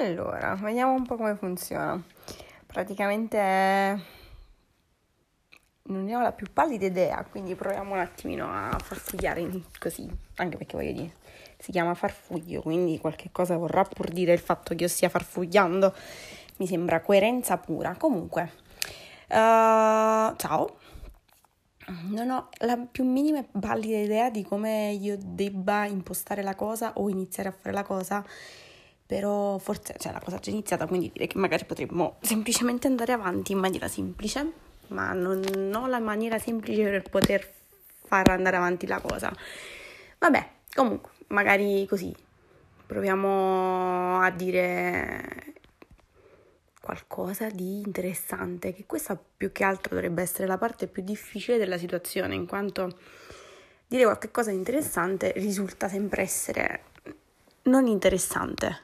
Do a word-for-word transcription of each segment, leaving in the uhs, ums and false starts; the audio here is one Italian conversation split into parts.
Allora, vediamo un po' come funziona. Praticamente non ne ho la più pallida idea, quindi proviamo un attimino a farfugliare così, anche perché voglio dire, si chiama farfuglio, quindi qualche cosa vorrà pur dire il fatto che io stia farfugliando, mi sembra coerenza pura. Comunque, uh, ciao, non ho la più minima e pallida idea di come io debba impostare la cosa o iniziare a fare la cosa, però forse cioè, la cosa è già iniziata, quindi direi che magari potremmo semplicemente andare avanti in maniera semplice, ma non ho la maniera semplice per poter far andare avanti la cosa. Vabbè, comunque, magari così proviamo a dire qualcosa di interessante, che questa più che altro dovrebbe essere la parte più difficile della situazione, in quanto dire qualche cosa di interessante risulta sempre essere non interessante,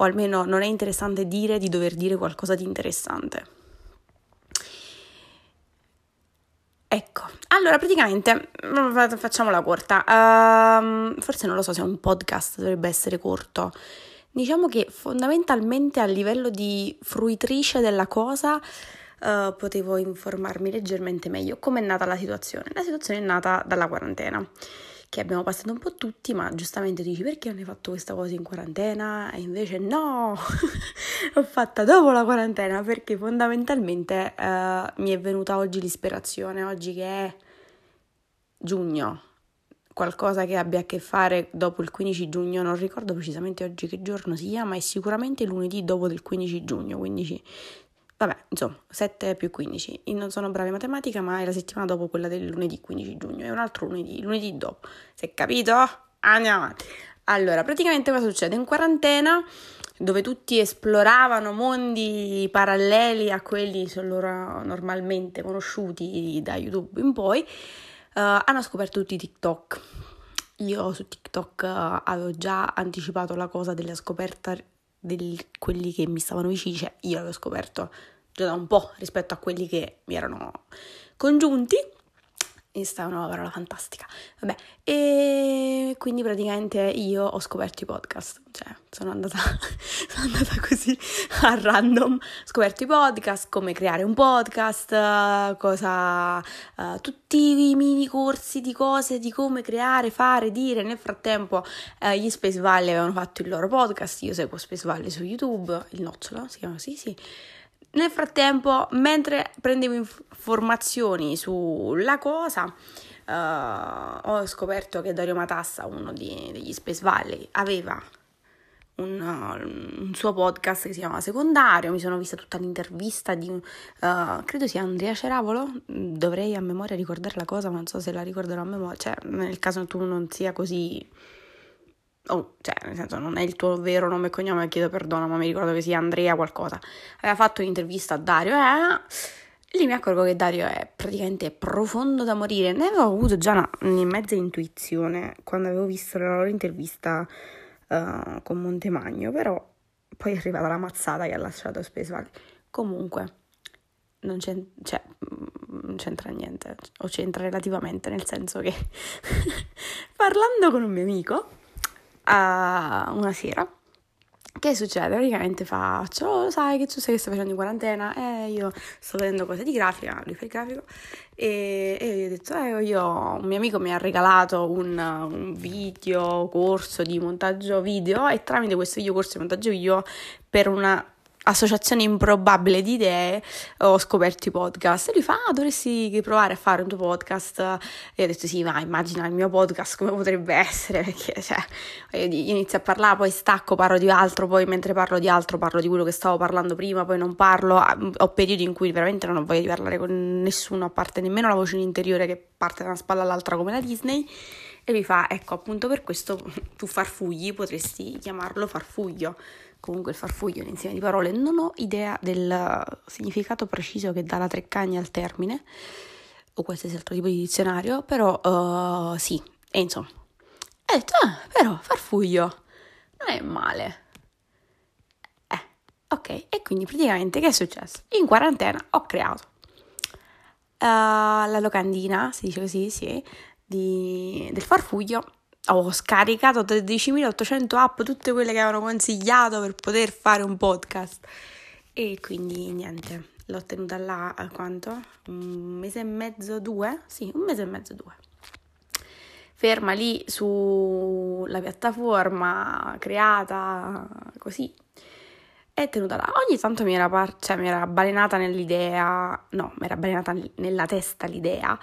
o almeno non è interessante dire di dover dire qualcosa di interessante. Ecco, allora praticamente facciamola corta, uh, forse non lo so se un podcast dovrebbe essere corto, diciamo che fondamentalmente a livello di fruitrice della cosa uh, potevo informarmi leggermente meglio. Com'è nata la situazione? La situazione è nata dalla quarantena, che abbiamo passato un po' tutti, ma giustamente dici perché non hai fatto questa cosa in quarantena? E invece no, l'ho fatta dopo la quarantena, perché fondamentalmente eh, mi è venuta oggi l'ispirazione, oggi che è giugno, qualcosa che abbia a che fare dopo il quindici giugno, non ricordo precisamente oggi che giorno sia, ma è sicuramente lunedì dopo del quindici giugno, quindici, vabbè, insomma, sette più quindici, io non sono brava in matematica, ma è la settimana dopo quella del lunedì quindici giugno, è un altro lunedì, lunedì dopo, si è capito? Andiamo avanti. Allora, praticamente cosa succede? In quarantena, dove tutti esploravano mondi paralleli a quelli loro normalmente conosciuti da YouTube in poi, eh, hanno scoperto tutti TikTok. Io su TikTok eh, avevo già anticipato la cosa della scoperta di quelli che mi stavano vicini, cioè io l'avevo scoperto già da un po' rispetto a quelli che mi erano congiunti. Questa è una parola fantastica, vabbè, e quindi praticamente io ho scoperto i podcast, cioè sono andata, sono andata così a random, ho scoperto i podcast, come creare un podcast, cosa, uh, tutti i mini corsi di cose, di come creare, fare, dire. Nel frattempo uh, gli Space Valley avevano fatto il loro podcast, io seguo Space Valley su YouTube, il nocciolo, si chiama, sì sì. Nel frattempo, mentre prendevo informazioni sulla cosa, eh, ho scoperto che Dario Matassa, uno di, degli Space Valley, aveva un, uh, un suo podcast che si chiama Secondario. Mi sono vista tutta l'intervista di, uh, credo sia Andrea Ceravolo, dovrei a memoria ricordare la cosa, ma non so se la ricorderò a memoria, cioè nel caso tu non sia così... Oh, cioè, nel senso, non è il tuo vero nome e cognome, chiedo perdono, ma mi ricordo che sia Andrea qualcosa. Aveva fatto un'intervista a Dario e eh? lì mi accorgo che Dario è praticamente profondo da morire. Ne avevo avuto già una, una mezza intuizione quando avevo visto la loro intervista uh, con Montemagno, però poi è arrivata la mazzata che ha lasciato Space Valley. Comunque, non c'è, cioè, non c'entra niente, o c'entra relativamente, nel senso che parlando con un mio amico una sera, che succede? Praticamente faccio, oh, sai che tu sai che stai facendo in quarantena? Eh, io sto vedendo cose di grafica, lui fa il grafico, e, e io ho detto, eh, io, un mio amico mi ha regalato un, un video corso di montaggio video, e tramite questo video corso di montaggio video, per una associazione improbabile di idee, ho scoperto i podcast. E lui fa, ah, dovresti provare a fare un tuo podcast. E io ho detto, sì, ma immagina il mio podcast come potrebbe essere, perché cioè, io inizio a parlare, poi stacco, parlo di altro, poi mentre parlo di altro parlo di quello che stavo parlando prima, poi non parlo, ho periodi in cui veramente non ho voglia di parlare con nessuno, a parte nemmeno la vocina interiore che parte da una spalla all'altra come la Disney. E lui fa, ecco, appunto per questo tu farfugli, potresti chiamarlo farfuglio. Comunque il farfuglio è un insieme di parole, non ho idea del significato preciso che dà la Treccagna al termine, o qualsiasi altro tipo di dizionario, però uh, sì, e insomma. E ho detto, ah, però farfuglio non è male. Eh, ok, e quindi praticamente che è successo? In quarantena ho creato uh, la locandina, si dice così, sì, di, del farfuglio, ho scaricato tredicimilaottocento app, tutte quelle che avevano consigliato per poter fare un podcast, e quindi niente, l'ho tenuta là a quanto? Un mese e mezzo, due? Sì, un mese e mezzo, due. Ferma lì sulla piattaforma creata così, è tenuta là. Ogni tanto mi era, par- cioè, mi era balenata nell'idea, no, mi era balenata nella testa l'idea,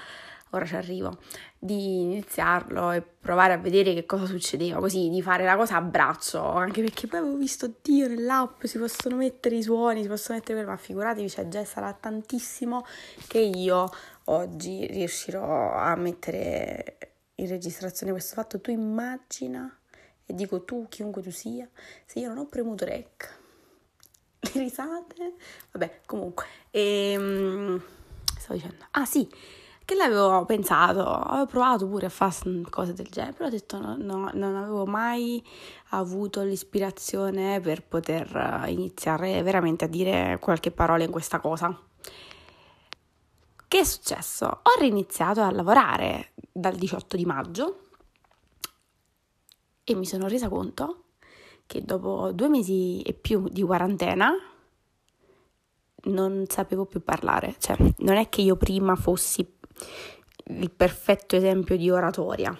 ora ci arrivo, di iniziarlo e provare a vedere che cosa succedeva, così, di fare la cosa a braccio, anche perché poi avevo visto, Dio, nell'app si possono mettere i suoni, si possono mettere quello, ma figuratevi, cioè già sarà tantissimo che io oggi riuscirò a mettere in registrazione questo fatto. Tu immagina, e dico tu, chiunque tu sia, se io non ho premuto rec, le risate, vabbè, comunque, e, stavo dicendo, ah sì, che l'avevo pensato, avevo provato pure a fare cose del genere, però ho detto no, no, non avevo mai avuto l'ispirazione per poter iniziare veramente a dire qualche parola in questa cosa. Che è successo? Ho riniziato a lavorare dal diciotto di maggio e mi sono resa conto che dopo due mesi e più di quarantena non sapevo più parlare. Cioè, non è che io prima fossi il perfetto esempio di oratoria,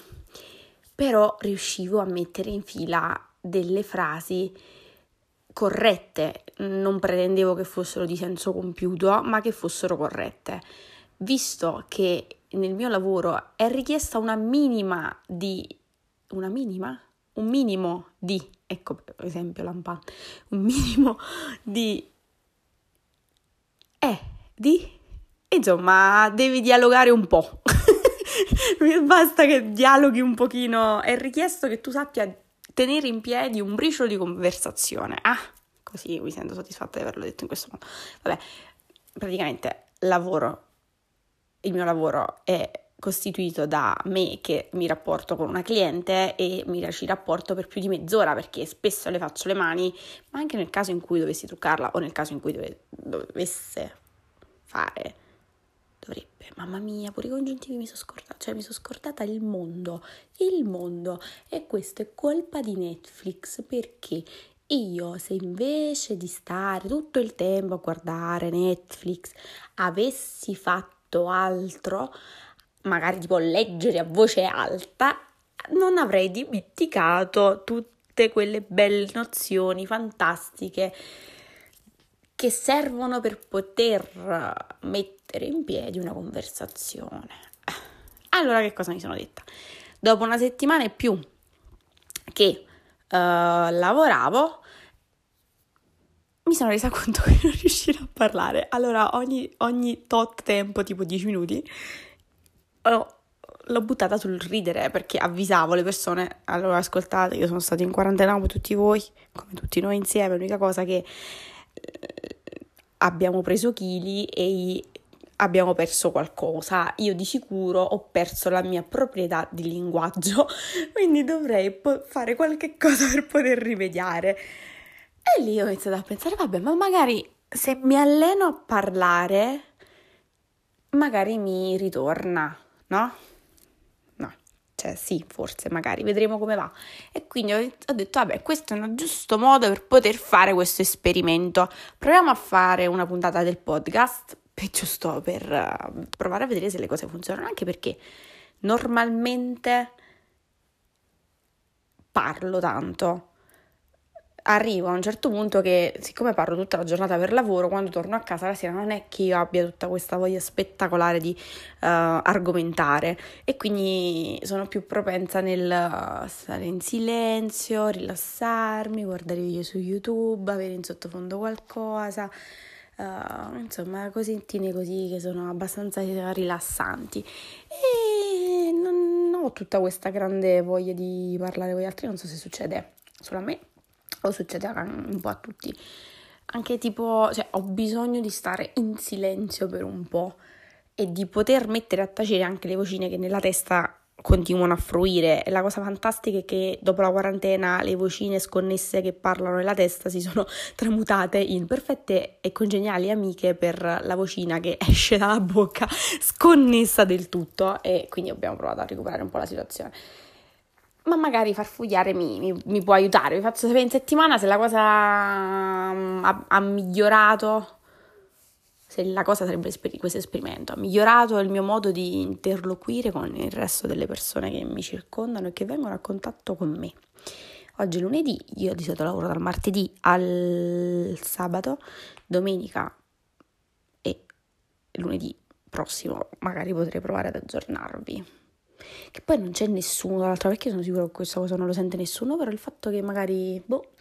però riuscivo a mettere in fila delle frasi corrette, non pretendevo che fossero di senso compiuto, ma che fossero corrette, visto che nel mio lavoro è richiesta una minima di una minima un minimo di ecco per esempio lampante un minimo di eh di insomma, devi dialogare un po', basta che dialoghi un pochino, è richiesto che tu sappia tenere in piedi un briciolo di conversazione. Ah, così mi sento soddisfatta di averlo detto in questo modo. Vabbè, praticamente lavoro, il mio lavoro è costituito da me che mi rapporto con una cliente e mi ci rapporto per più di mezz'ora, perché spesso le faccio le mani, ma anche nel caso in cui dovessi truccarla o nel caso in cui dove, dovesse fare... dovrebbe, mamma mia, pure i congiuntivi mi sono scordata, cioè mi sono scordata il mondo, il mondo, e questo è colpa di Netflix, perché io, se invece di stare tutto il tempo a guardare Netflix avessi fatto altro, magari tipo leggere a voce alta, non avrei dimenticato tutte quelle belle nozioni fantastiche che servono per poter mettere in piedi una conversazione. Allora, che cosa mi sono detta? Dopo una settimana e più che uh, lavoravo, mi sono resa conto che non riuscivo a parlare. Allora, ogni, ogni tot tempo, tipo dieci minuti, ho... l'ho buttata sul ridere, perché avvisavo le persone, allora ascoltate, io sono stata in quarantena come tutti voi, come tutti noi insieme, l'unica cosa che abbiamo preso chili e abbiamo perso qualcosa, io di sicuro ho perso la mia proprietà di linguaggio, quindi dovrei po- fare qualche cosa per poter rimediare. E lì ho iniziato a pensare, vabbè, ma magari se mi alleno a parlare magari mi ritorna, no? No, cioè sì, forse, magari, vedremo come va. E quindi ho, ho detto, vabbè, questo è un giusto modo per poter fare questo esperimento, proviamo a fare una puntata del podcast, giusto per uh, provare a vedere se le cose funzionano, anche perché normalmente parlo tanto, arrivo a un certo punto che, siccome parlo tutta la giornata per lavoro, quando torno a casa la sera non è che io abbia tutta questa voglia spettacolare di uh, argomentare, e quindi sono più propensa nel stare in silenzio, rilassarmi, guardare video su YouTube, avere in sottofondo qualcosa, uh, insomma cosettine così che sono abbastanza rilassanti, e non ho tutta questa grande voglia di parlare con gli altri. Non so se succede solo a me o succede un po' a tutti, anche tipo, cioè, ho bisogno di stare in silenzio per un po' e di poter mettere a tacere anche le vocine che nella testa continuano a fruire. La cosa fantastica è che dopo la quarantena le vocine sconnesse che parlano nella testa si sono tramutate in perfette e congeniali amiche per la vocina che esce dalla bocca sconnessa del tutto, e quindi abbiamo provato a recuperare un po' la situazione. ma magari farfugliare mi, mi, mi può aiutare, vi faccio sapere in settimana se la cosa ha, ha migliorato, se la cosa sarebbe questo esperimento, ha migliorato il mio modo di interloquire con il resto delle persone che mi circondano e che vengono a contatto con me. Oggi è lunedì, io di solito lavoro dal martedì al sabato, domenica e lunedì prossimo magari potrei provare ad aggiornarvi. Che poi non c'è nessuno, l'altro, perché sono sicura che questa cosa non lo sente nessuno, però il fatto che magari, boh,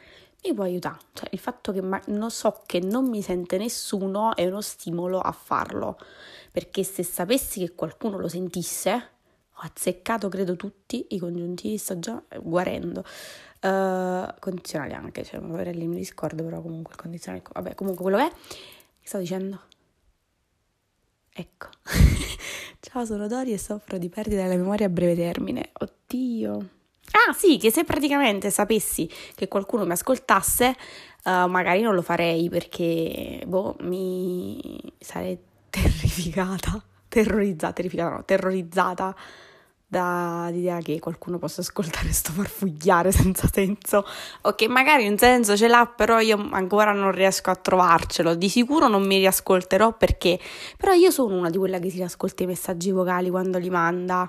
mi può aiutare, cioè il fatto che ma- non so che non mi sente nessuno è uno stimolo a farlo, perché se sapessi che qualcuno lo sentisse, ho azzeccato credo tutti i congiuntivi, sto già guarendo, uh, condizionali anche, cioè poverelli mi discordo, però comunque il condizionale, vabbè comunque quello è, che stavo dicendo? Ecco, ciao, sono Dori e soffro di perdita della memoria a breve termine. Oddio. Ah sì, che se praticamente sapessi che qualcuno mi ascoltasse, uh, magari non lo farei perché, boh, mi sarei terrificata, terrorizzata, terrificata no, terrorizzata dall'idea che qualcuno possa ascoltare sto farfugliare senza senso. Ok, magari un senso ce l'ha, però io ancora non riesco a trovarcelo. Di sicuro non mi riascolterò perché, però io sono una di quelle che si riascolta i messaggi vocali quando li manda,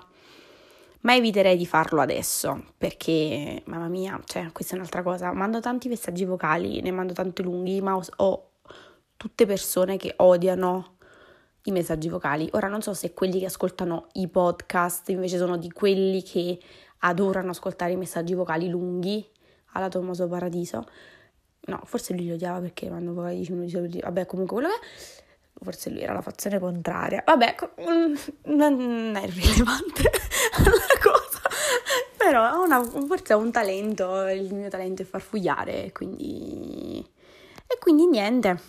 ma eviterei di farlo adesso perché, mamma mia, cioè questa è un'altra cosa, mando tanti messaggi vocali, ne mando tanti lunghi, ma ho, ho tutte persone che odiano i messaggi vocali. Ora non so se quelli che ascoltano i podcast invece sono di quelli che adorano ascoltare i messaggi vocali lunghi alla Tommaso Paradiso, no, forse lui li odiava perché quando poi dieci minuti, vabbè comunque quello è, forse lui era la fazione contraria, vabbè non è rilevante la cosa, però una, forse ho un talento, il mio talento è farfugliare, quindi e quindi niente,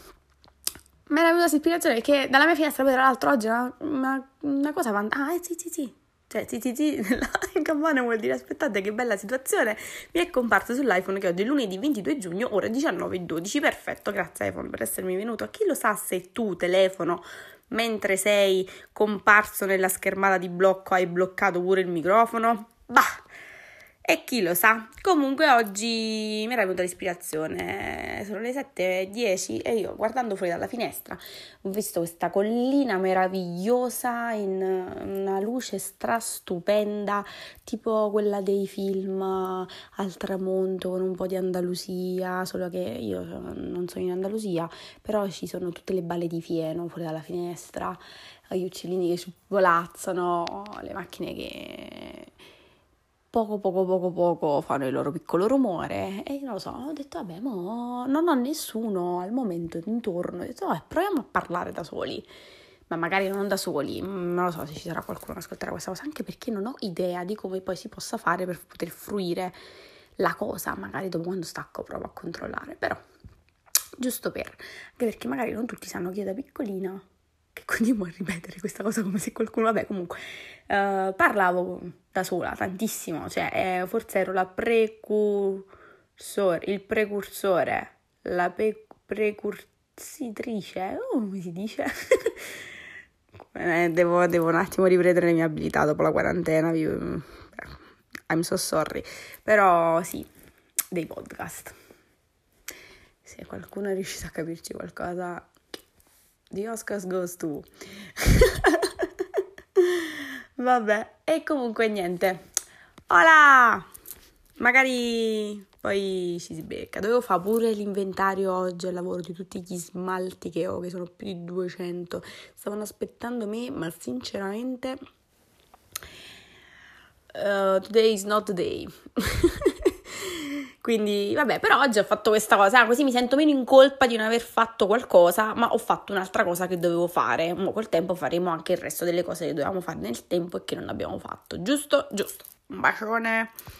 mi era venuta questa ispirazione che dalla mia finestra poi tra l'altro oggi è una, una, una cosa van- ah eh, sì sì sì cioè sì sì sì il campone vuol dire aspettate che bella situazione, mi è comparso sull'iPhone che oggi è lunedì ventidue giugno ora diciannove e dodici, perfetto, grazie iPhone per essermi venuto, chi lo sa se tu telefono mentre sei comparso nella schermata di blocco hai bloccato pure il microfono, bah, e chi lo sa. Comunque oggi mi era venuta l'ispirazione, sono le sette e dieci e io guardando fuori dalla finestra ho visto questa collina meravigliosa in una luce strastupenda, tipo quella dei film al tramonto con un po' di Andalusia, solo che io non sono in Andalusia, però ci sono tutte le balle di fieno fuori dalla finestra, gli uccellini che svolazzano, le macchine che poco poco poco poco fanno il loro piccolo rumore e io non lo so, ho detto vabbè mo non ho nessuno al momento intorno, ho detto vabbè proviamo a parlare da soli, ma magari non da soli, non lo so se ci sarà qualcuno che ascolterà questa cosa, anche perché non ho idea di come poi si possa fare per poter fruire la cosa, magari dopo quando stacco provo a controllare, però giusto per, anche perché magari non tutti sanno che io da piccolina, che continuo a ripetere questa cosa come se qualcuno, vabbè comunque, eh, parlavo da sola tantissimo, cioè eh, forse ero la precursore, il precursore, la pe- precursitrice, oh, come si dice? eh, devo, devo un attimo riprendere le mie abilità dopo la quarantena, I'm so sorry, però sì, dei podcast. Se qualcuno è riuscito a capirci qualcosa, The Oscars goes to vabbè, e comunque niente, hola, magari poi ci si becca, dovevo fare pure l'inventario oggi al lavoro di tutti gli smalti che ho, che sono più di duecento, stavano aspettando me, ma sinceramente uh, today is not the day quindi vabbè, però oggi ho fatto questa cosa, così mi sento meno in colpa di non aver fatto qualcosa, ma ho fatto un'altra cosa che dovevo fare, mo col tempo faremo anche il resto delle cose che dovevamo fare nel tempo e che non abbiamo fatto, giusto? Giusto, un bacione!